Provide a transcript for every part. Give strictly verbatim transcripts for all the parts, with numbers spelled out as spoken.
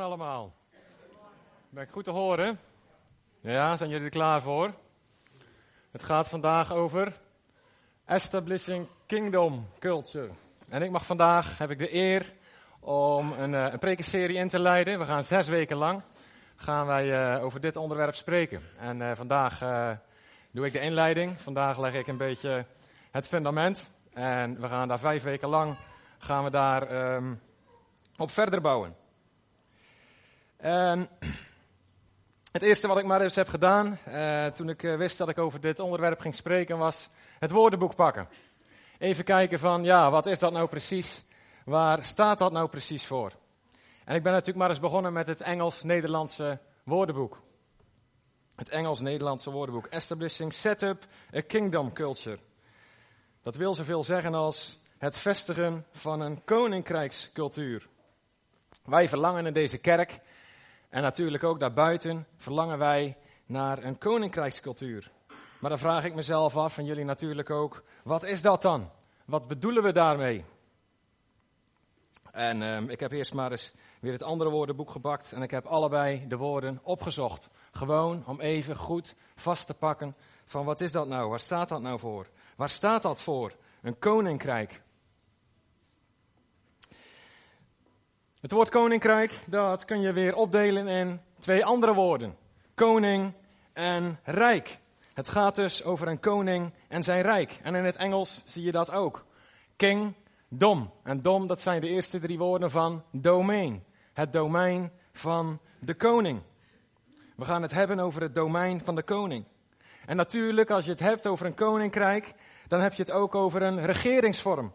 Allemaal. Ben ik goed te horen? Ja, zijn jullie er klaar voor? Het gaat vandaag over Establishing Kingdom Culture. En ik mag vandaag, heb ik de eer om een, een prekenserie in te leiden. We gaan zes weken lang gaan wij uh, over dit onderwerp spreken. En uh, vandaag uh, doe ik de inleiding. Vandaag leg ik een beetje het fundament. En we gaan daar vijf weken lang gaan we daar um, op verder bouwen. En het eerste wat ik maar eens heb gedaan, eh, toen ik wist dat ik over dit onderwerp ging spreken, was het woordenboek pakken. Even kijken van, ja, wat is dat nou precies? Waar staat dat nou precies voor? En ik ben natuurlijk maar eens begonnen met het Engels-Nederlandse woordenboek. Het Engels-Nederlandse woordenboek. Establishing Setup a Kingdom Culture. Dat wil zoveel zeggen als het vestigen van een koninkrijkscultuur. Wij verlangen in deze kerk... En natuurlijk ook daarbuiten verlangen wij naar een koninkrijkscultuur. Maar dan vraag ik mezelf af, en jullie natuurlijk ook, wat is dat dan? Wat bedoelen we daarmee? En um, ik heb eerst maar eens weer het andere woordenboek gepakt en ik heb allebei de woorden opgezocht. Gewoon om even goed vast te pakken van wat is dat nou? Waar staat dat nou voor? Waar staat dat voor? Een koninkrijk. Het woord koninkrijk, dat kun je weer opdelen in twee andere woorden. Koning en rijk. Het gaat dus over een koning en zijn rijk. En in het Engels zie je dat ook. King, dom. En dom, dat zijn de eerste drie woorden van domein. Het domein van de koning. We gaan het hebben over het domein van de koning. En natuurlijk, als je het hebt over een koninkrijk, dan heb je het ook over een regeringsvorm.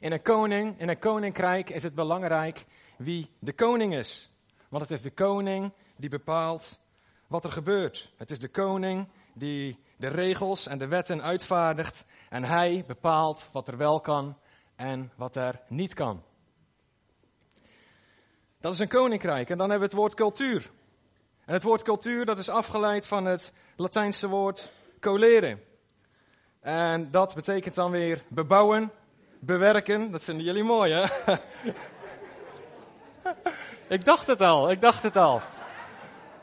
In een koning, in een koninkrijk is het belangrijk wie de koning is. Want het is de koning die bepaalt wat er gebeurt. Het is de koning die de regels en de wetten uitvaardigt. En hij bepaalt wat er wel kan en wat er niet kan. Dat is een koninkrijk. En dan hebben we het woord cultuur. En het woord cultuur, dat is afgeleid van het Latijnse woord colere. En dat betekent dan weer bebouwen. Bewerken, dat vinden jullie mooi, hè? ik dacht het al, ik dacht het al.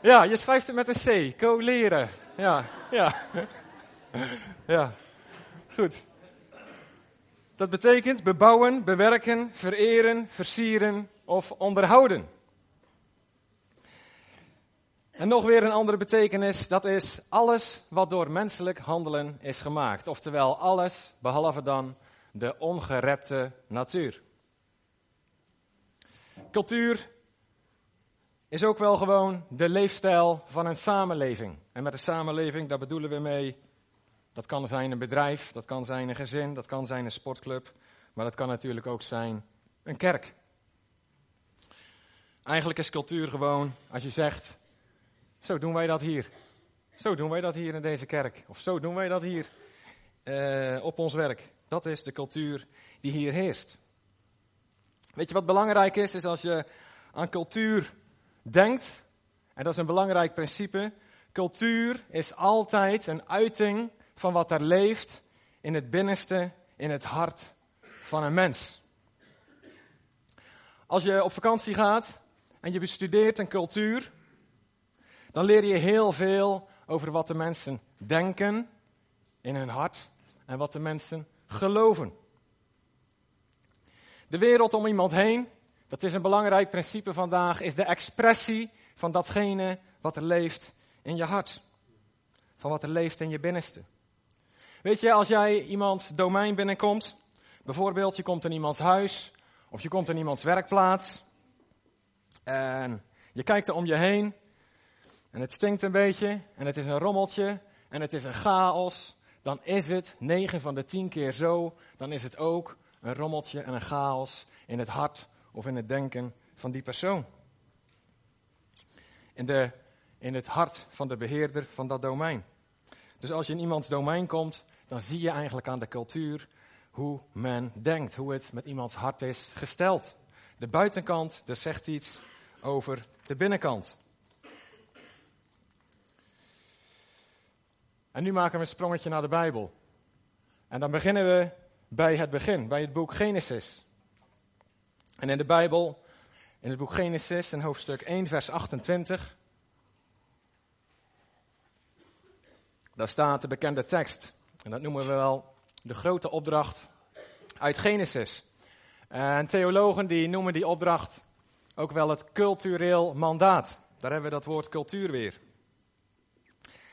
Ja, je schrijft het met een C, coleren. Ja, ja. ja, goed. Dat betekent bebouwen, bewerken, vereren, versieren of onderhouden. En nog weer een andere betekenis, dat is alles wat door menselijk handelen is gemaakt. Oftewel alles, behalve dan... de ongerepte natuur. Cultuur is ook wel gewoon de leefstijl van een samenleving. En met een samenleving, daar bedoelen we mee... dat kan zijn een bedrijf, dat kan zijn een gezin, dat kan zijn een sportclub... maar dat kan natuurlijk ook zijn een kerk. Eigenlijk is cultuur gewoon als je zegt... zo doen wij dat hier. Zo doen wij dat hier in deze kerk. Of zo doen wij dat hier uh, op ons werk. Dat is de cultuur die hier heerst. Weet je wat belangrijk is? Is als je aan cultuur denkt, en dat is een belangrijk principe. Cultuur is altijd een uiting van wat er leeft in het binnenste, in het hart van een mens. Als je op vakantie gaat en je bestudeert een cultuur, dan leer je heel veel over wat de mensen denken in hun hart en wat de mensen geloven. De wereld om iemand heen, dat is een belangrijk principe vandaag, is de expressie van datgene wat er leeft in je hart. Van wat er leeft in je binnenste. Weet je, als jij iemands domein binnenkomt, bijvoorbeeld je komt in iemands huis, of je komt in iemands werkplaats, en je kijkt er om je heen, en het stinkt een beetje, en het is een rommeltje, en het is een chaos... dan is het negen van de tien keer zo, dan is het ook een rommeltje en een chaos in het hart of in het denken van die persoon. In, de, in het hart van de beheerder van dat domein. Dus als je in iemands domein komt, dan zie je eigenlijk aan de cultuur hoe men denkt, hoe het met iemands hart is gesteld. De buitenkant, dat zegt iets over de binnenkant. En nu maken we een sprongetje naar de Bijbel. En dan beginnen we bij het begin, bij het boek Genesis. En in de Bijbel in het boek Genesis in hoofdstuk één vers achtentwintig. Daar staat de bekende tekst. En dat noemen we wel de grote opdracht uit Genesis. En theologen die noemen die opdracht ook wel het cultureel mandaat. Daar hebben we dat woord cultuur weer.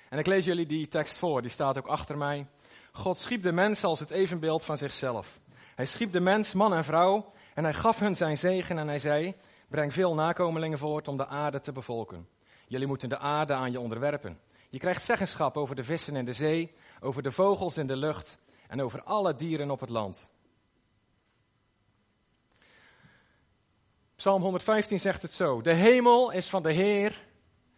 En ik lees jullie die tekst voor, die staat ook achter mij. God schiep de mens als het evenbeeld van zichzelf. Hij schiep de mens, man en vrouw, en hij gaf hun zijn zegen en hij zei: breng veel nakomelingen voort om de aarde te bevolken. Jullie moeten de aarde aan je onderwerpen. Je krijgt zeggenschap over de vissen in de zee, over de vogels in de lucht en over alle dieren op het land. Psalm honderdvijftien zegt het zo: de hemel is van de Heer,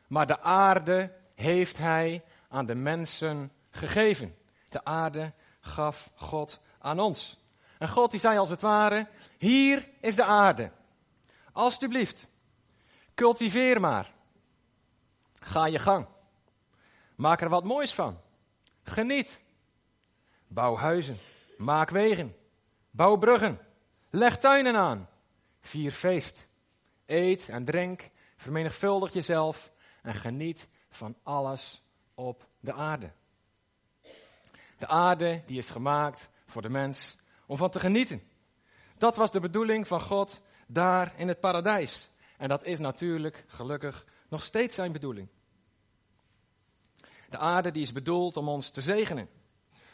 maar de aarde heeft hij aan de mensen gegeven. De aarde gaf God aan ons. En God die zei als het ware: hier is de aarde. Alsjeblieft, cultiveer maar. Ga je gang. Maak er wat moois van. Geniet. Bouw huizen. Maak wegen. Bouw bruggen. Leg tuinen aan. Vier feest. Eet en drink. Vermenigvuldig jezelf. En geniet van alles op de aarde. De aarde die is gemaakt voor de mens om van te genieten. Dat was de bedoeling van God daar in het paradijs. En dat is natuurlijk, gelukkig, nog steeds zijn bedoeling. De aarde die is bedoeld om ons te zegenen.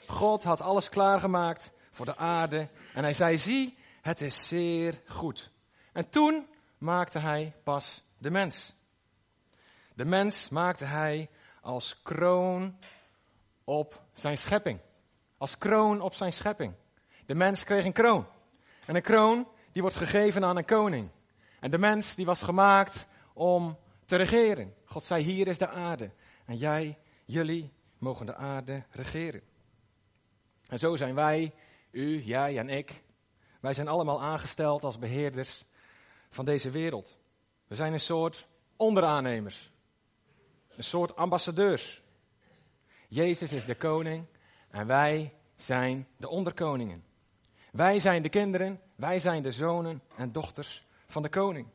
God had alles klaargemaakt voor de aarde. En hij zei: zie, het is zeer goed. En toen maakte hij pas de mens. De mens maakte hij als kroon op zijn schepping. Als kroon op zijn schepping. De mens kreeg een kroon. En een kroon die wordt gegeven aan een koning. En de mens die was gemaakt om te regeren. God zei: hier is de aarde. En jij, jullie mogen de aarde regeren. En zo zijn wij, u, jij en ik. Wij zijn allemaal aangesteld als beheerders van deze wereld. We zijn een soort onderaannemers. Een soort ambassadeurs. Jezus is de koning en wij zijn de onderkoningen. Wij zijn de kinderen, wij zijn de zonen en dochters van de koning.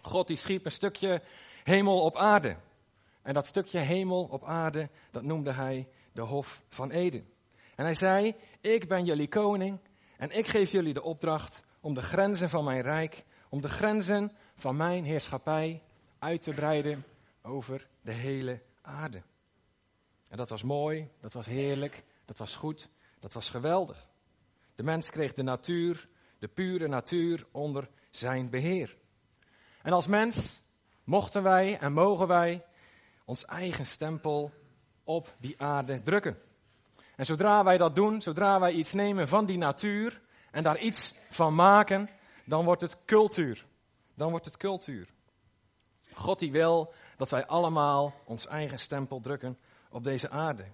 God die schiep een stukje hemel op aarde. En dat stukje hemel op aarde, dat noemde hij de Hof van Eden. En hij zei: ik ben jullie koning en ik geef jullie de opdracht om de grenzen van mijn rijk, om de grenzen van mijn heerschappij uit te breiden over de hele aarde. En dat was mooi, dat was heerlijk, dat was goed, dat was geweldig. De mens kreeg de natuur, de pure natuur, onder zijn beheer. En als mens mochten wij en mogen wij ons eigen stempel op die aarde drukken. En zodra wij dat doen, zodra wij iets nemen van die natuur en daar iets van maken, dan wordt het cultuur. Dan wordt het cultuur. God die wil dat wij allemaal ons eigen stempel drukken op deze aarde.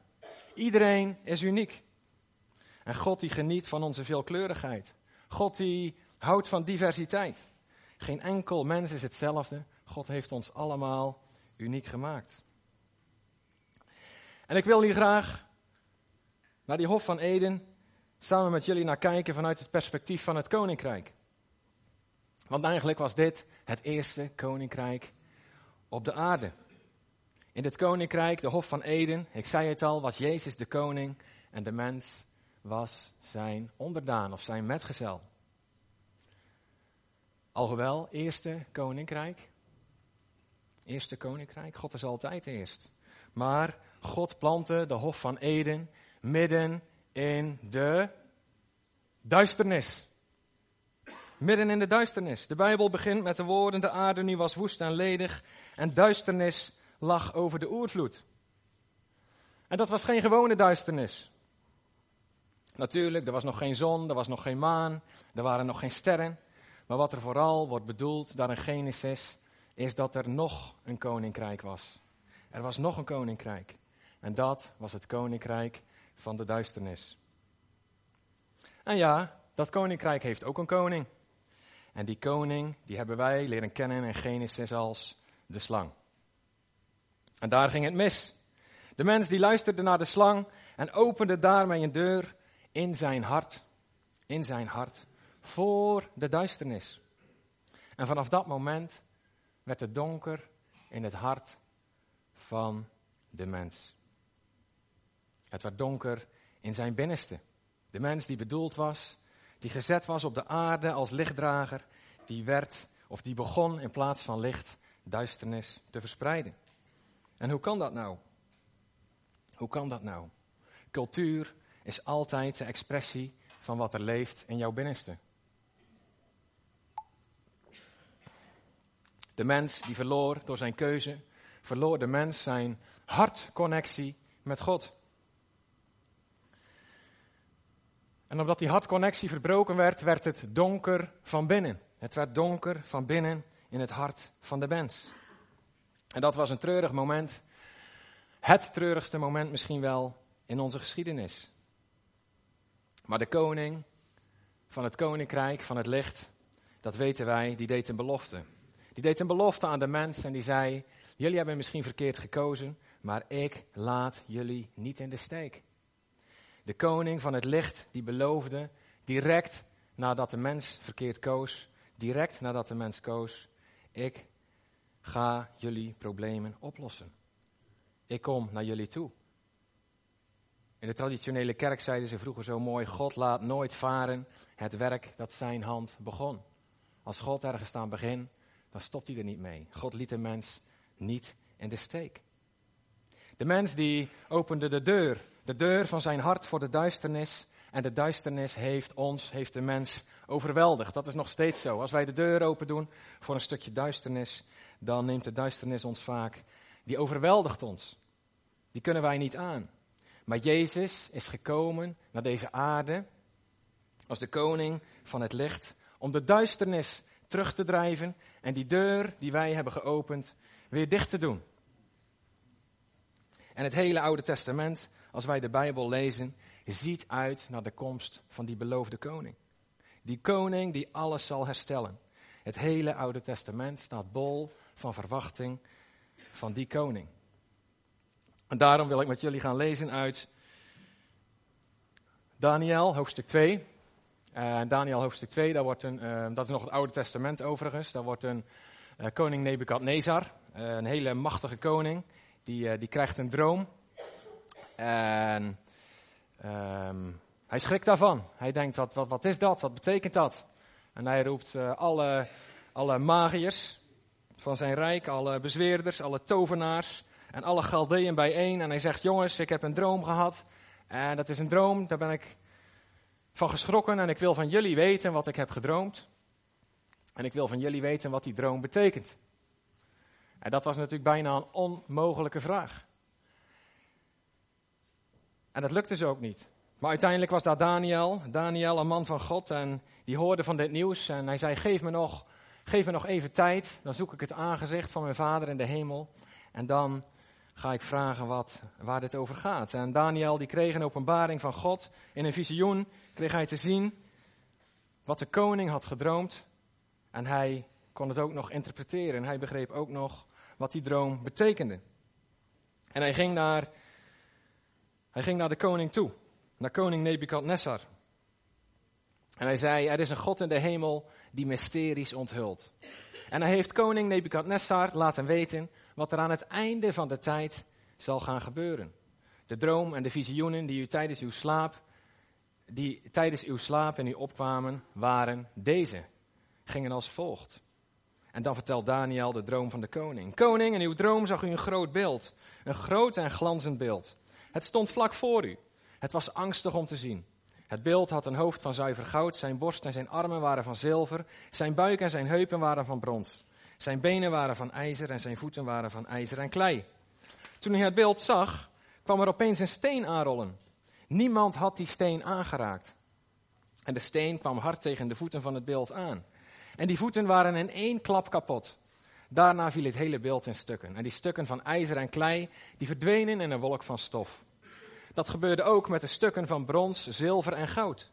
Iedereen is uniek. En God die geniet van onze veelkleurigheid. God die houdt van diversiteit. Geen enkel mens is hetzelfde. God heeft ons allemaal uniek gemaakt. En ik wil hier graag naar die Hof van Eden samen met jullie naar kijken vanuit het perspectief van het koninkrijk. Want eigenlijk was dit het eerste koninkrijk op de aarde. In dit koninkrijk, de Hof van Eden, ik zei het al, was Jezus de koning en de mens was zijn onderdaan of zijn metgezel. Alhoewel, eerste koninkrijk. Eerste koninkrijk, God is altijd eerst. Maar God plantte de Hof van Eden midden in de duisternis. Midden in de duisternis. De Bijbel begint met de woorden: de aarde nu was woest en ledig en duisternis lag over de oervloed. En dat was geen gewone duisternis. Natuurlijk, er was nog geen zon, er was nog geen maan, er waren nog geen sterren. Maar wat er vooral wordt bedoeld daar in Genesis is dat er nog een koninkrijk was. Er was nog een koninkrijk. En dat was het koninkrijk van de duisternis. En ja, dat koninkrijk heeft ook een koning. En die koning, die hebben wij leren kennen in Genesis als de slang. En daar ging het mis. De mens die luisterde naar de slang en opende daarmee een deur in zijn hart. In zijn hart. Voor de duisternis. En vanaf dat moment werd het donker in het hart van de mens. Het werd donker in zijn binnenste. De mens die bedoeld was, die gezet was op de aarde als lichtdrager, die werd, of die begon in plaats van licht, duisternis te verspreiden. En hoe kan dat nou? Hoe kan dat nou? Cultuur is altijd de expressie van wat er leeft in jouw binnenste. De mens die verloor door zijn keuze, verloor de mens zijn hartconnectie met God. En omdat die hartconnectie verbroken werd, werd het donker van binnen. Het werd donker van binnen in het hart van de mens. En dat was een treurig moment. Het treurigste moment misschien wel in onze geschiedenis. Maar de koning van het koninkrijk, van het licht, dat weten wij, die deed een belofte. Die deed een belofte aan de mens en die zei: jullie hebben misschien verkeerd gekozen, maar ik laat jullie niet in de steek. De koning van het licht die beloofde, direct nadat de mens verkeerd koos, direct nadat de mens koos, ik ga jullie problemen oplossen. Ik kom naar jullie toe. In de traditionele kerk zeiden ze vroeger zo mooi: God laat nooit varen het werk dat zijn hand begon. Als God ergens aan begint, dan stopt hij er niet mee. God liet de mens niet in de steek. De mens die opende de deur, de deur van zijn hart voor de duisternis. En de duisternis heeft ons, heeft de mens overweldigd. Dat is nog steeds zo. Als wij de deur open doen voor een stukje duisternis, dan neemt de duisternis ons vaak. Die overweldigt ons. Die kunnen wij niet aan. Maar Jezus is gekomen naar deze aarde als de koning van het licht om de duisternis terug te drijven en die deur die wij hebben geopend weer dicht te doen. En het hele Oude Testament, als wij de Bijbel lezen, ziet uit naar de komst van die beloofde koning. Die koning die alles zal herstellen. Het hele Oude Testament staat bol van verwachting van die koning. En daarom wil ik met jullie gaan lezen uit Daniel, hoofdstuk twee. Uh, Daniel, hoofdstuk twee, daar wordt een, uh, dat is nog het Oude Testament overigens. Daar wordt een uh, koning Nebukadnezar, uh, een hele machtige koning, die, uh, die krijgt een droom. En um, hij schrikt daarvan. Hij denkt, wat, wat, wat is dat? Wat betekent dat? En hij roept uh, alle, alle magiërs van zijn rijk, alle bezweerders, alle tovenaars en alle Chaldeeën bijeen. En hij zegt: jongens, ik heb een droom gehad. En dat is een droom, daar ben ik van geschrokken. En ik wil van jullie weten wat ik heb gedroomd. En ik wil van jullie weten wat die droom betekent. En dat was natuurlijk bijna een onmogelijke vraag. En dat lukte ze ook niet. Maar uiteindelijk was daar Daniel. Daniel, een man van God. En die hoorde van dit nieuws. En hij zei: geef me nog, geef me nog even tijd. Dan zoek ik het aangezicht van mijn Vader in de hemel. En dan ga ik vragen wat, waar dit over gaat. En Daniel die kreeg een openbaring van God. In een visioen kreeg hij te zien wat de koning had gedroomd. En hij kon het ook nog interpreteren. En hij begreep ook nog wat die droom betekende. En hij ging naar, hij ging naar de koning toe. Naar koning Nebukadnezar. En hij zei: er is een God in de hemel die mysteries onthult. En hij heeft koning Nebukadnezar laten weten wat er aan het einde van de tijd zal gaan gebeuren. De droom en de visioenen die u tijdens uw slaap, die tijdens uw slaap in u opkwamen, waren deze. Gingen als volgt. En dan vertelt Daniel de droom van de koning. Koning, in uw droom zag u een groot beeld. Een groot en glanzend beeld. Het stond vlak voor u. Het was angstig om te zien. Het beeld had een hoofd van zuiver goud. Zijn borst en zijn armen waren van zilver. Zijn buik en zijn heupen waren van brons. Zijn benen waren van ijzer en zijn voeten waren van ijzer en klei. Toen hij het beeld zag, kwam er opeens een steen aanrollen. Niemand had die steen aangeraakt. En de steen kwam hard tegen de voeten van het beeld aan. En die voeten waren in één klap kapot. Daarna viel het hele beeld in stukken. En die stukken van ijzer en klei, die verdwenen in een wolk van stof. Dat gebeurde ook met de stukken van brons, zilver en goud.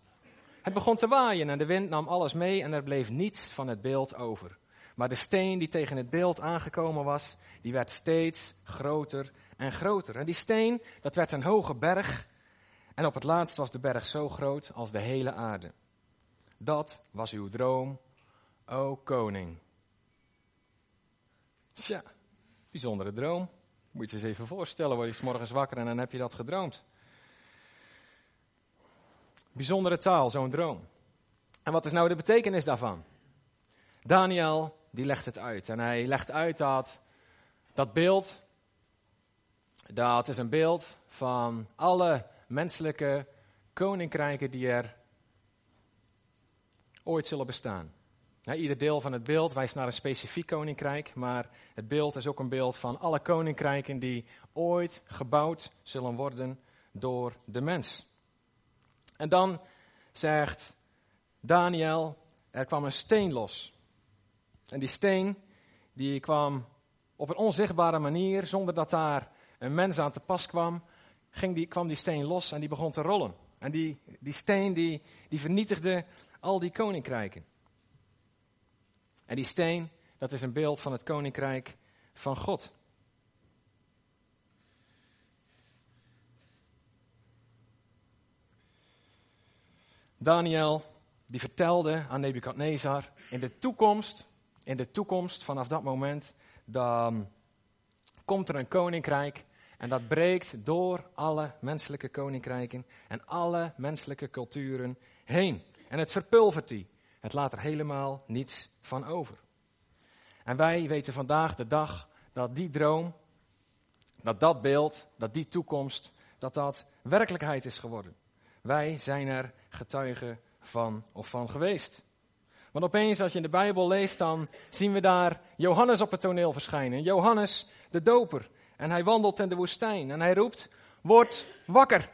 Het begon te waaien en de wind nam alles mee en er bleef niets van het beeld over. Maar de steen die tegen het beeld aangekomen was, die werd steeds groter en groter. En die steen, dat werd een hoge berg. En op het laatst was de berg zo groot als de hele aarde. Dat was uw droom, o koning, Tja, bijzondere droom. Moet je het eens even voorstellen, word je 's morgens wakker en dan heb je dat gedroomd. Bijzondere taal, zo'n droom. En wat is nou de betekenis daarvan? Daniel, die legt het uit. En hij legt uit dat dat beeld, dat is een beeld van alle menselijke koninkrijken die er ooit zullen bestaan. Nou, ieder deel van het beeld wijst naar een specifiek koninkrijk, maar het beeld is ook een beeld van alle koninkrijken die ooit gebouwd zullen worden door de mens. En dan zegt Daniel, er kwam een steen los. En die steen die kwam op een onzichtbare manier, zonder dat daar een mens aan te pas kwam, ging die, kwam die steen los en die begon te rollen. En die, die steen die, die vernietigde al die koninkrijken. En die steen, dat is een beeld van het koninkrijk van God. Daniel, die vertelde aan Nebukadnezar, in de toekomst, in de toekomst vanaf dat moment, dan komt er een koninkrijk en dat breekt door alle menselijke koninkrijken en alle menselijke culturen heen. En het verpulvert die. Het laat er helemaal niets van over. En wij weten vandaag de dag dat die droom, dat dat beeld, dat die toekomst, dat dat werkelijkheid is geworden. Wij zijn er getuigen van of van geweest. Want opeens als je in de Bijbel leest, dan zien we daar Johannes op het toneel verschijnen. Johannes de Doper. En hij wandelt in de woestijn en hij roept, word wakker,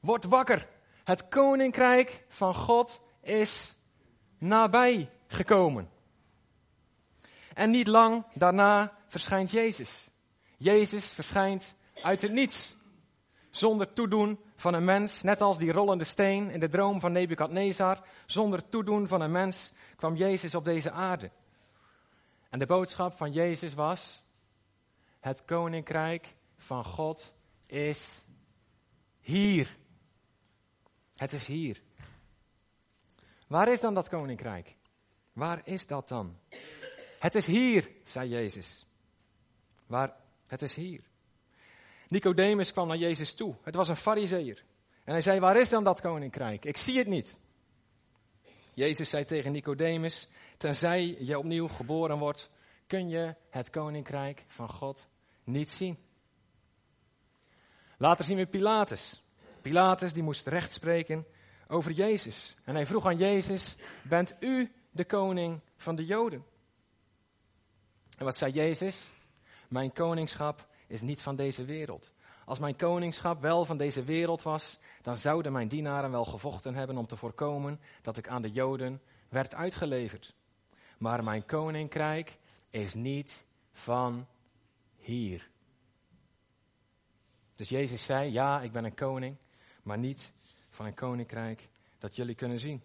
word wakker. Het koninkrijk van God is nabij gekomen. En niet lang daarna verschijnt Jezus. Jezus verschijnt uit het niets. Zonder toedoen van een mens, net als die rollende steen in de droom van Nebukadnezar. Zonder toedoen van een mens kwam Jezus op deze aarde. En de boodschap van Jezus was, het koninkrijk van God is hier. Het is hier. Waar is dan dat koninkrijk? Waar is dat dan? Het is hier, zei Jezus. Waar, het is hier. Nicodemus kwam naar Jezus toe. Het was een farizeeër. En hij zei, waar is dan dat koninkrijk? Ik zie het niet. Jezus zei tegen Nicodemus, tenzij je opnieuw geboren wordt, kun je het koninkrijk van God niet zien. Later zien we Pilatus. Pilatus die moest recht spreken over Jezus. En hij vroeg aan Jezus, bent u de koning van de Joden? En wat zei Jezus? Mijn koningschap is niet van deze wereld. Als mijn koningschap wel van deze wereld was, dan zouden mijn dienaren wel gevochten hebben om te voorkomen dat ik aan de Joden werd uitgeleverd. Maar mijn koninkrijk is niet van hier. Dus Jezus zei, ja, ik ben een koning, maar niet van een koninkrijk dat jullie kunnen zien.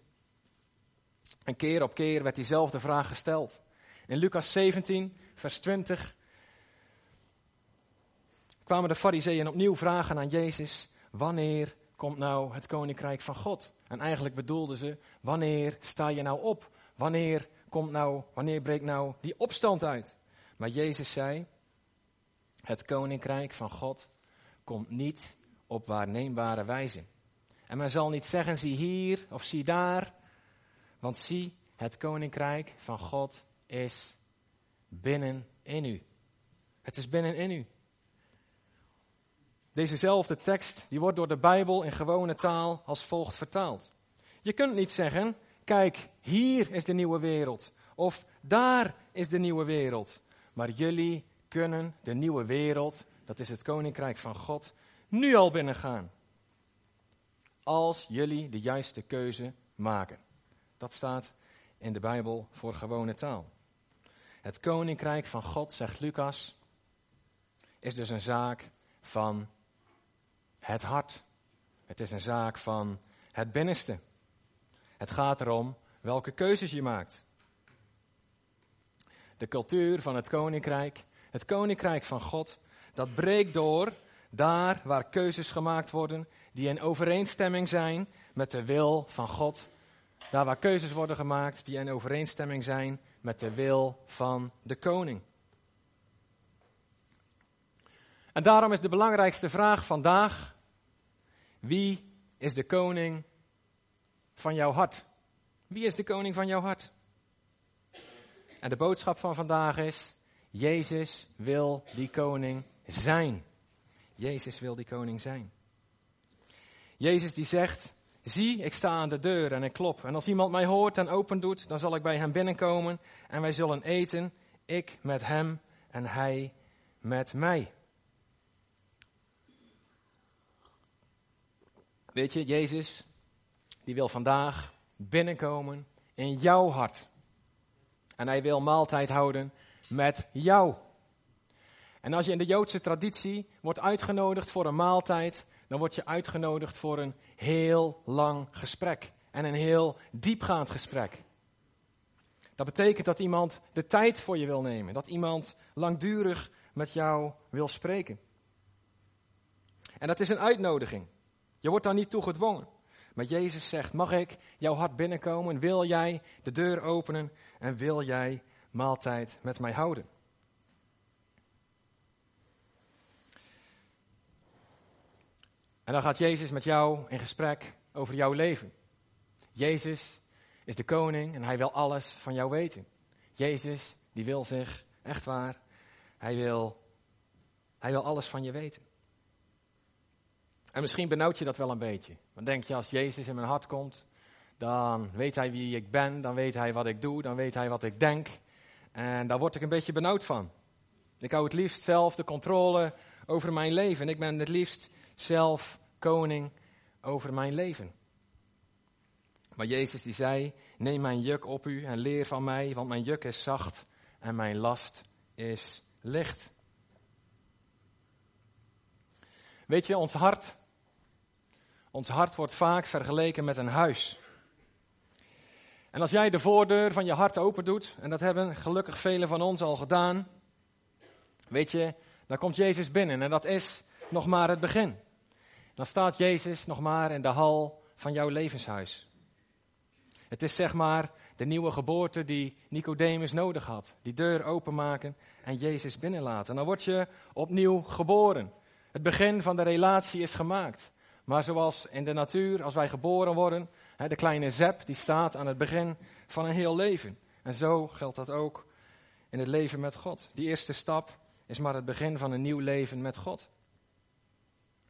En keer op keer werd diezelfde vraag gesteld. In Lukas zeventien, vers twintig, kwamen de fariseeën opnieuw vragen aan Jezus, wanneer komt nou het koninkrijk van God? En eigenlijk bedoelden ze, wanneer sta je nou op? Wanneer komt nou, wanneer breekt nou die opstand uit? Maar Jezus zei, het koninkrijk van God komt niet op waarneembare wijze. En men zal niet zeggen, zie hier of zie daar. Want zie, het koninkrijk van God is binnen in u. Het is binnen in u. Dezezelfde tekst, die wordt door de Bijbel in gewone taal als volgt vertaald. Je kunt niet zeggen, kijk, hier is de nieuwe wereld. Of daar is de nieuwe wereld. Maar jullie kunnen de nieuwe wereld, dat is het koninkrijk van God, nu al binnengaan. Als jullie de juiste keuze maken. Dat staat in de Bijbel voor gewone taal. Het koninkrijk van God, zegt Lukas, is dus een zaak van het hart. Het is een zaak van het binnenste. Het gaat erom welke keuzes je maakt. De cultuur van het koninkrijk, het koninkrijk van God, dat breekt door daar waar keuzes gemaakt worden die in overeenstemming zijn met de wil van God. Daar waar keuzes worden gemaakt die in overeenstemming zijn met de wil van de koning. En daarom is de belangrijkste vraag vandaag: wie is de koning van jouw hart? Wie is de koning van jouw hart? En de boodschap van vandaag is: Jezus wil die koning zijn. Jezus wil die koning zijn. Jezus die zegt: zie, ik sta aan de deur en ik klop. En als iemand mij hoort en open doet, dan zal ik bij hem binnenkomen. En wij zullen eten, ik met hem en hij met mij. Weet je, Jezus, die wil vandaag binnenkomen in jouw hart. En hij wil maaltijd houden met jou. En als je in de Joodse traditie wordt uitgenodigd voor een maaltijd, dan word je uitgenodigd voor een heel lang gesprek. En een heel diepgaand gesprek. Dat betekent dat iemand de tijd voor je wil nemen. Dat iemand langdurig met jou wil spreken. En dat is een uitnodiging. Je wordt daar niet toe gedwongen. Maar Jezus zegt: mag ik jouw hart binnenkomen? Wil jij de deur openen? En wil jij maaltijd met mij houden? En dan gaat Jezus met jou in gesprek over jouw leven. Jezus is de koning en hij wil alles van jou weten. Jezus, die wil zich, echt waar, hij wil, hij wil alles van je weten. En misschien benauwt je dat wel een beetje. Dan denk je, als Jezus in mijn hart komt, dan weet hij wie ik ben, dan weet hij wat ik doe, dan weet hij wat ik denk. En daar word ik een beetje benauwd van. Ik hou het liefst zelf de controle over mijn leven. En ik ben het liefst zelf koning over mijn leven. Maar Jezus die zei: neem mijn juk op u en leer van mij, want mijn juk is zacht en mijn last is licht. Weet je, ons hart, ons hart wordt vaak vergeleken met een huis. En als jij de voordeur van je hart open doet, en dat hebben gelukkig velen van ons al gedaan, weet je, dan komt Jezus binnen en dat is nog maar het begin. Dan staat Jezus nog maar in de hal van jouw levenshuis. Het is zeg maar de nieuwe geboorte die Nicodemus nodig had. Die deur openmaken en Jezus binnenlaten. En dan word je opnieuw geboren. Het begin van de relatie is gemaakt. Maar zoals in de natuur, als wij geboren worden, de kleine zep die staat aan het begin van een heel leven. En zo geldt dat ook in het leven met God. Die eerste stap is maar het begin van een nieuw leven met God.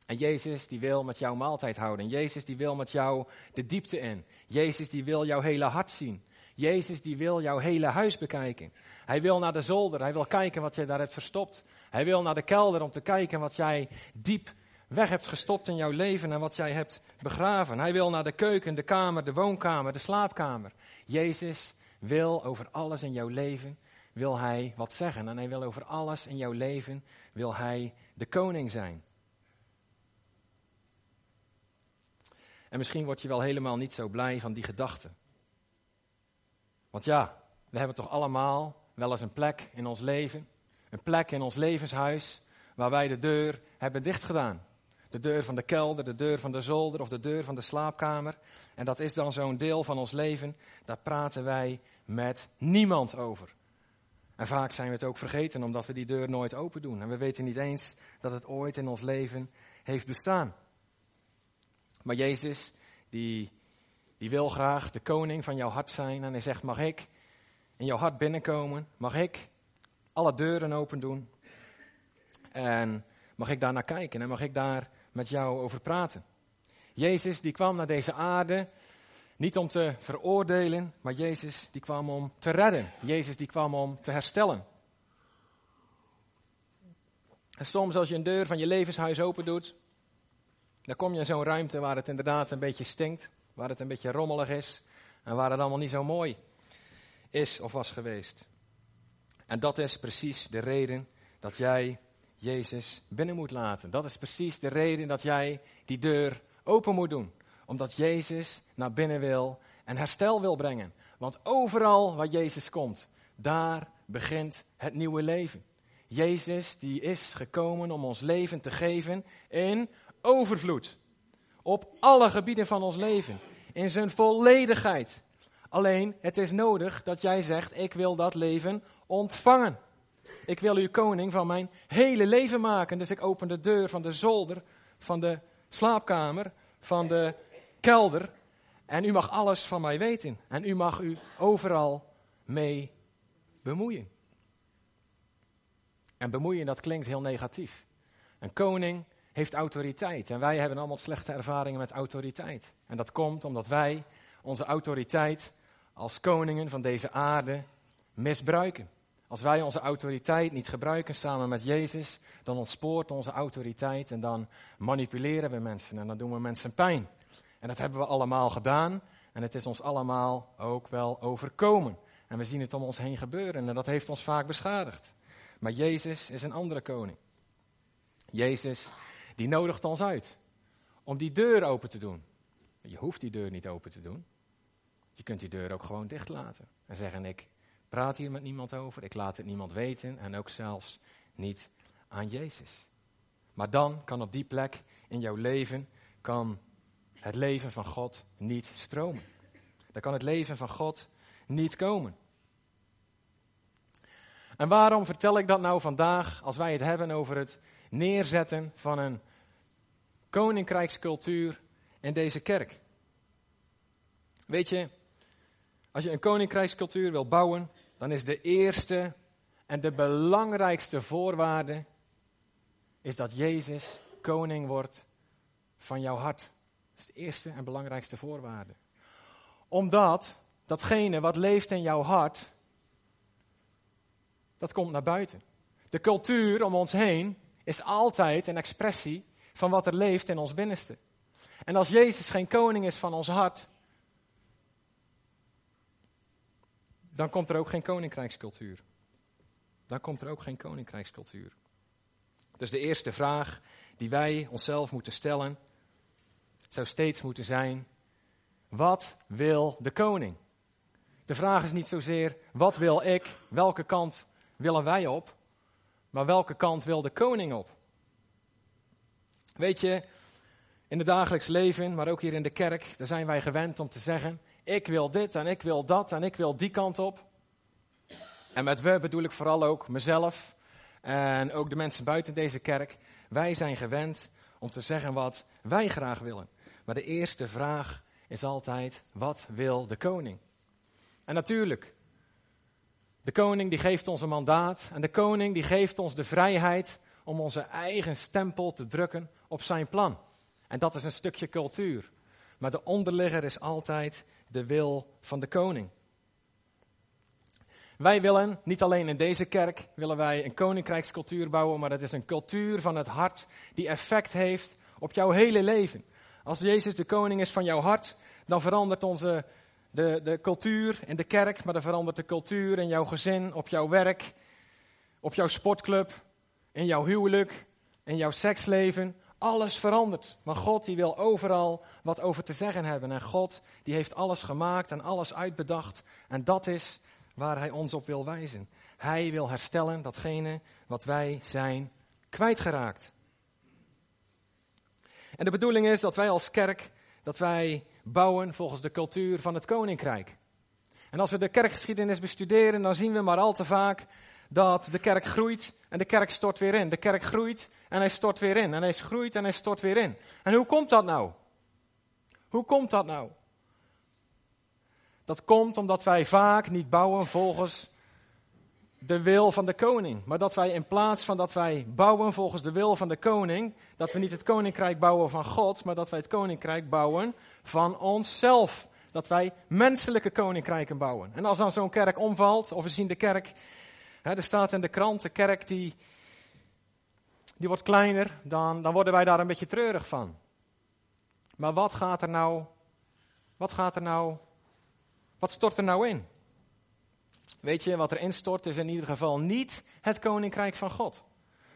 En Jezus die wil met jou maaltijd houden. Jezus die wil met jou de diepte in. Jezus die wil jouw hele hart zien. Jezus die wil jouw hele huis bekijken. Hij wil naar de zolder. Hij wil kijken wat jij daar hebt verstopt. Hij wil naar de kelder om te kijken wat jij diep weg hebt gestopt in jouw leven en wat jij hebt begraven. Hij wil naar de keuken, de kamer, de woonkamer, de slaapkamer. Jezus wil over alles in jouw leven, wil hij wat zeggen. En hij wil over alles in jouw leven, wil hij de koning zijn. En misschien word je wel helemaal niet zo blij van die gedachte. Want ja, we hebben toch allemaal wel eens een plek in ons leven. Een plek in ons levenshuis waar wij de deur hebben dichtgedaan. De deur van de kelder, de deur van de zolder of de deur van de slaapkamer. En dat is dan zo'n deel van ons leven. Daar praten wij met niemand over. En vaak zijn we het ook vergeten omdat we die deur nooit open doen. En we weten niet eens dat het ooit in ons leven heeft bestaan. Maar Jezus, die, die wil graag de koning van jouw hart zijn. En hij zegt, mag ik in jouw hart binnenkomen? Mag ik alle deuren open doen? En mag ik daar naar kijken? En mag ik daar met jou over praten? Jezus, die kwam naar deze aarde niet om te veroordelen. Maar Jezus, die kwam om te redden. Jezus, die kwam om te herstellen. En soms als je een deur van je levenshuis open doet, dan kom je in zo'n ruimte waar het inderdaad een beetje stinkt, waar het een beetje rommelig is en waar het allemaal niet zo mooi is of was geweest. En dat is precies de reden dat jij Jezus binnen moet laten. Dat is precies de reden dat jij die deur open moet doen. Omdat Jezus naar binnen wil en herstel wil brengen. Want overal waar Jezus komt, daar begint het nieuwe leven. Jezus die is gekomen om ons leven te geven in overvloed. Op alle gebieden van ons leven. In zijn volledigheid. Alleen, het is nodig dat jij zegt, ik wil dat leven ontvangen. Ik wil u koning van mijn hele leven maken. Dus ik open de deur van de zolder, van de slaapkamer, van de kelder. En u mag alles van mij weten. En u mag u overal mee bemoeien. En bemoeien, dat klinkt heel negatief. Een koning heeft autoriteit. En wij hebben allemaal slechte ervaringen met autoriteit. En dat komt omdat wij onze autoriteit als koningen van deze aarde misbruiken. Als wij onze autoriteit niet gebruiken samen met Jezus, dan ontspoort onze autoriteit en dan manipuleren we mensen en dan doen we mensen pijn. En dat hebben we allemaal gedaan en het is ons allemaal ook wel overkomen. En we zien het om ons heen gebeuren en dat heeft ons vaak beschadigd. Maar Jezus is een andere koning. Jezus, die nodigt ons uit om die deur open te doen. Je hoeft die deur niet open te doen. Je kunt die deur ook gewoon dicht laten en zeggen: ik praat hier met niemand over, ik laat het niemand weten en ook zelfs niet aan Jezus. Maar dan kan op die plek in jouw leven kan het leven van God niet stromen. Dan kan het leven van God niet komen. En waarom vertel ik dat nou vandaag als wij het hebben over het neerzetten van een koninkrijkscultuur in deze kerk? Weet je, als je een koninkrijkscultuur wil bouwen, dan is de eerste en de belangrijkste voorwaarde is dat Jezus koning wordt van jouw hart. Dat is de eerste en belangrijkste voorwaarde. Omdat datgene wat leeft in jouw hart, dat komt naar buiten. De cultuur om ons heen is altijd een expressie van wat er leeft in ons binnenste. En als Jezus geen koning is van ons hart, dan komt er ook geen koninkrijkscultuur. Dan komt er ook geen koninkrijkscultuur. Dus de eerste vraag die wij onszelf moeten stellen, zou steeds moeten zijn: wat wil de koning? De vraag is niet zozeer: wat wil ik? Welke kant willen wij op? Maar welke kant wil de koning op? Weet je, in het dagelijks leven, maar ook hier in de kerk, daar zijn wij gewend om te zeggen: ik wil dit en ik wil dat en ik wil die kant op. En met we bedoel ik vooral ook mezelf en ook de mensen buiten deze kerk. Wij zijn gewend om te zeggen wat wij graag willen. Maar de eerste vraag is altijd: wat wil de koning? En natuurlijk, de koning die geeft ons een mandaat en de koning die geeft ons de vrijheid om onze eigen stempel te drukken op zijn plan. En dat is een stukje cultuur. Maar de onderligger is altijd de wil van de koning. Wij willen, niet alleen in deze kerk, willen wij een koninkrijkscultuur bouwen, maar dat is een cultuur van het hart die effect heeft op jouw hele leven. Als Jezus de koning is van jouw hart, dan verandert onze, de, de cultuur in de kerk, maar dan verandert de cultuur in jouw gezin, op jouw werk, op jouw sportclub, in jouw huwelijk, in jouw seksleven. Alles verandert, maar God die wil overal wat over te zeggen hebben. En God die heeft alles gemaakt en alles uitbedacht. En dat is waar hij ons op wil wijzen. Hij wil herstellen datgene wat wij zijn kwijtgeraakt. En de bedoeling is dat wij als kerk, dat wij bouwen volgens de cultuur van het koninkrijk. En als we de kerkgeschiedenis bestuderen, dan zien we maar al te vaak dat de kerk groeit en de kerk stort weer in. De kerk groeit en hij stort weer in. En hij groeit en hij stort weer in. En hoe komt dat nou? Hoe komt dat nou? Dat komt omdat wij vaak niet bouwen volgens de wil van de koning. Maar dat wij in plaats van dat wij bouwen volgens de wil van de koning, dat we niet het koninkrijk bouwen van God, maar dat wij het koninkrijk bouwen van onszelf. Dat wij menselijke koninkrijken bouwen. En als dan zo'n kerk omvalt, of we zien de kerk, He, er staat in de krant, de kerk die, die wordt kleiner, dan, dan worden wij daar een beetje treurig van. Maar wat gaat er nou, wat gaat er nou, wat stort er nou in? Weet je, wat er instort is in ieder geval niet het koninkrijk van God.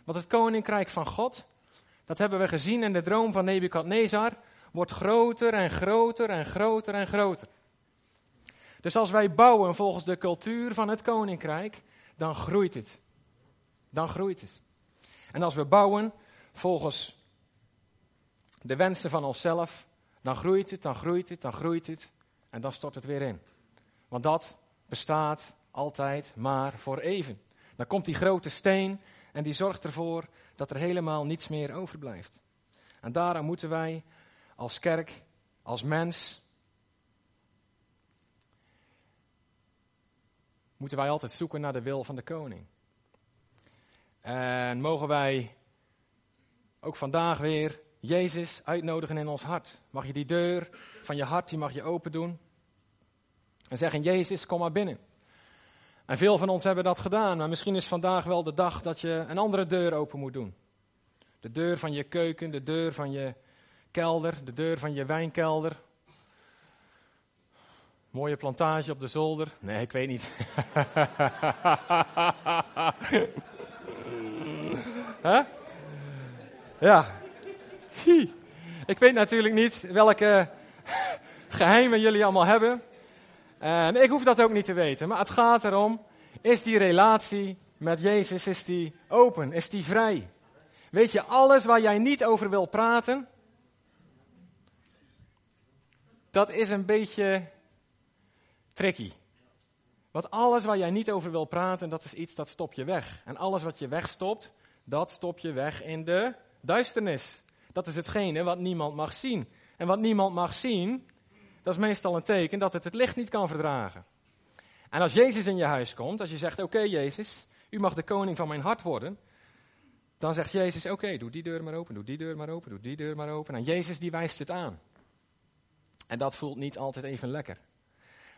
Want het koninkrijk van God, dat hebben we gezien in de droom van Nebukadnezar, wordt groter en groter en groter en groter. Dus als wij bouwen volgens de cultuur van het koninkrijk, dan groeit het. Dan groeit het. En als we bouwen volgens de wensen van onszelf, dan groeit het, dan groeit het, dan groeit het. En dan stort het weer in. Want dat bestaat altijd maar voor even. Dan komt die grote steen en die zorgt ervoor dat er helemaal niets meer overblijft. En daarom moeten wij als kerk, als mens, moeten wij altijd zoeken naar de wil van de koning. En mogen wij ook vandaag weer Jezus uitnodigen in ons hart. Mag je die deur van je hart, die mag je open doen. En zeggen, Jezus, kom maar binnen. En veel van ons hebben dat gedaan, maar misschien is vandaag wel de dag dat je een andere deur open moet doen. De deur van je keuken, de deur van je kelder, de deur van je wijnkelder. Mooie plantage op de zolder. Nee, ik weet niet. Huh? Ja. Ik weet natuurlijk niet welke geheimen jullie allemaal hebben. En ik hoef dat ook niet te weten. Maar het gaat erom, is die relatie met Jezus, is die open? Is die vrij? Weet je, alles waar jij niet over wil praten, dat is een beetje tricky. Want alles waar jij niet over wil praten, dat is iets dat stop je weg. En alles wat je wegstopt, dat stop je weg in de duisternis. Dat is hetgene wat niemand mag zien. En wat niemand mag zien, dat is meestal een teken dat het het licht niet kan verdragen. En als Jezus in je huis komt, als je zegt, oké Jezus, u mag de koning van mijn hart worden, dan zegt Jezus, oké, doe die deur maar open, doe die deur maar open, doe die deur maar open. En Jezus die wijst het aan. En dat voelt niet altijd even lekker.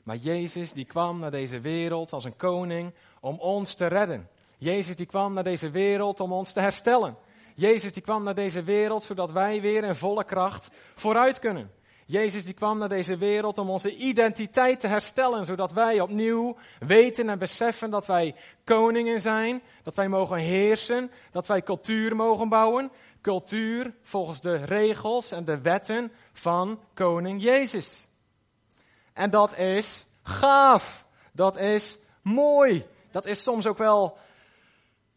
Maar Jezus die kwam naar deze wereld als een koning om ons te redden. Jezus die kwam naar deze wereld om ons te herstellen. Jezus die kwam naar deze wereld zodat wij weer in volle kracht vooruit kunnen. Jezus die kwam naar deze wereld om onze identiteit te herstellen, zodat wij opnieuw weten en beseffen dat wij koningen zijn, dat wij mogen heersen, dat wij cultuur mogen bouwen. Cultuur volgens de regels en de wetten van koning Jezus. En dat is gaaf, dat is mooi, dat is soms ook wel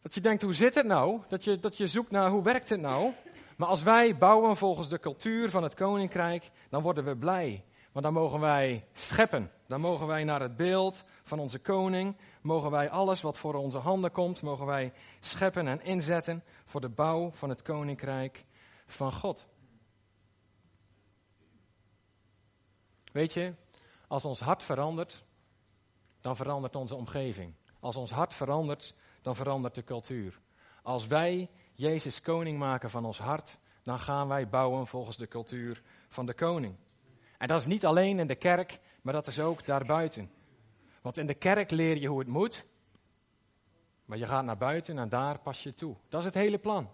dat je denkt, hoe zit het nou? Dat je, dat je zoekt naar, hoe werkt het nou? Maar als wij bouwen volgens de cultuur van het koninkrijk, dan worden we blij. Want dan mogen wij scheppen. Dan mogen wij naar het beeld van onze koning. Mogen wij alles wat voor onze handen komt, mogen wij scheppen en inzetten voor de bouw van het koninkrijk van God. Weet je, als ons hart verandert, dan verandert onze omgeving. Als ons hart verandert, dan verandert de cultuur. Als wij Jezus koning maken van ons hart, dan gaan wij bouwen volgens de cultuur van de koning. En dat is niet alleen in de kerk, maar dat is ook daarbuiten. Want in de kerk leer je hoe het moet, maar je gaat naar buiten en daar pas je toe. Dat is het hele plan.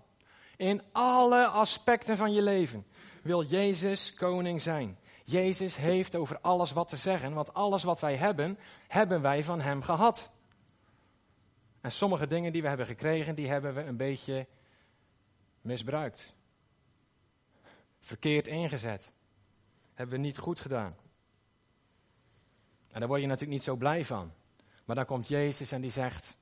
In alle aspecten van je leven wil Jezus koning zijn. Jezus heeft over alles wat te zeggen, want alles wat wij hebben, hebben wij van hem gehad. En sommige dingen die we hebben gekregen, die hebben we een beetje misbruikt. Verkeerd ingezet. Hebben we niet goed gedaan. En daar word je natuurlijk niet zo blij van. Maar dan komt Jezus en die zegt,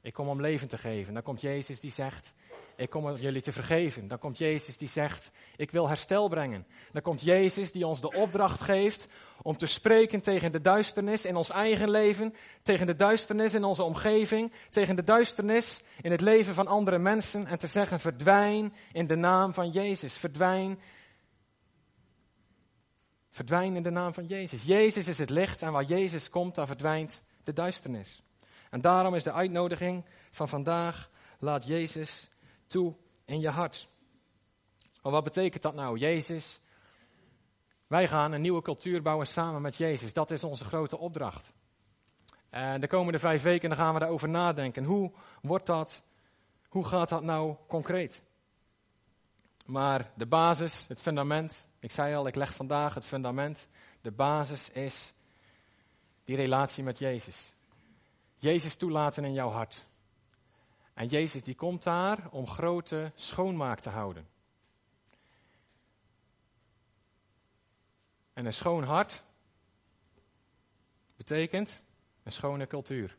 ik kom om leven te geven. Dan komt Jezus die zegt, ik kom om jullie te vergeven. Dan komt Jezus die zegt, ik wil herstel brengen. Dan komt Jezus die ons de opdracht geeft om te spreken tegen de duisternis in ons eigen leven, tegen de duisternis in onze omgeving, tegen de duisternis in het leven van andere mensen en te zeggen, verdwijn in de naam van Jezus. Verdwijn. Verdwijn in de naam van Jezus. Jezus is het licht en waar Jezus komt, daar verdwijnt de duisternis. En daarom is de uitnodiging van vandaag, laat Jezus toe in je hart. Maar wat betekent dat nou? Jezus, wij gaan een nieuwe cultuur bouwen samen met Jezus. Dat is onze grote opdracht. En de komende vijf weken dan gaan we daarover nadenken. Hoe wordt dat, hoe gaat dat nou concreet? Maar de basis, het fundament, ik zei al, ik leg vandaag het fundament. De basis is die relatie met Jezus. Jezus toelaten in jouw hart. En Jezus die komt daar om grote schoonmaak te houden. En een schoon hart betekent een schone cultuur.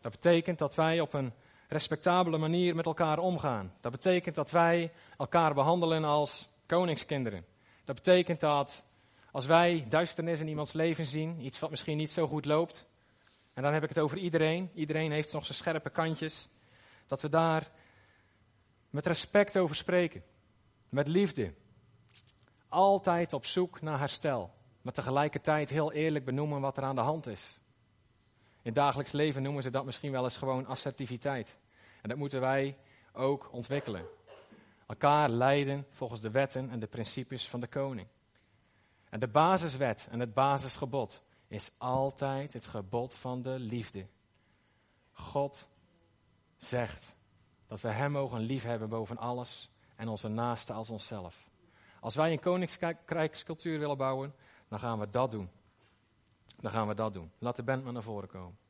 Dat betekent dat wij op een respectabele manier met elkaar omgaan. Dat betekent dat wij elkaar behandelen als koningskinderen. Dat betekent dat als wij duisternis in iemands leven zien, iets wat misschien niet zo goed loopt, En dan heb ik het over iedereen. Iedereen heeft nog zijn scherpe kantjes. Dat we daar met respect over spreken. Met liefde. Altijd op zoek naar herstel. Maar tegelijkertijd heel eerlijk benoemen wat er aan de hand is. In het dagelijks leven noemen ze dat misschien wel eens gewoon assertiviteit. En dat moeten wij ook ontwikkelen. Elkaar leiden volgens de wetten en de principes van de koning. En de basiswet en het basisgebod is altijd het gebod van de liefde. God zegt dat we hem mogen liefhebben boven alles en onze naaste als onszelf. Als wij een koninkrijkscultuur willen bouwen, dan gaan we dat doen. Dan gaan we dat doen. Laat de band maar naar voren komen.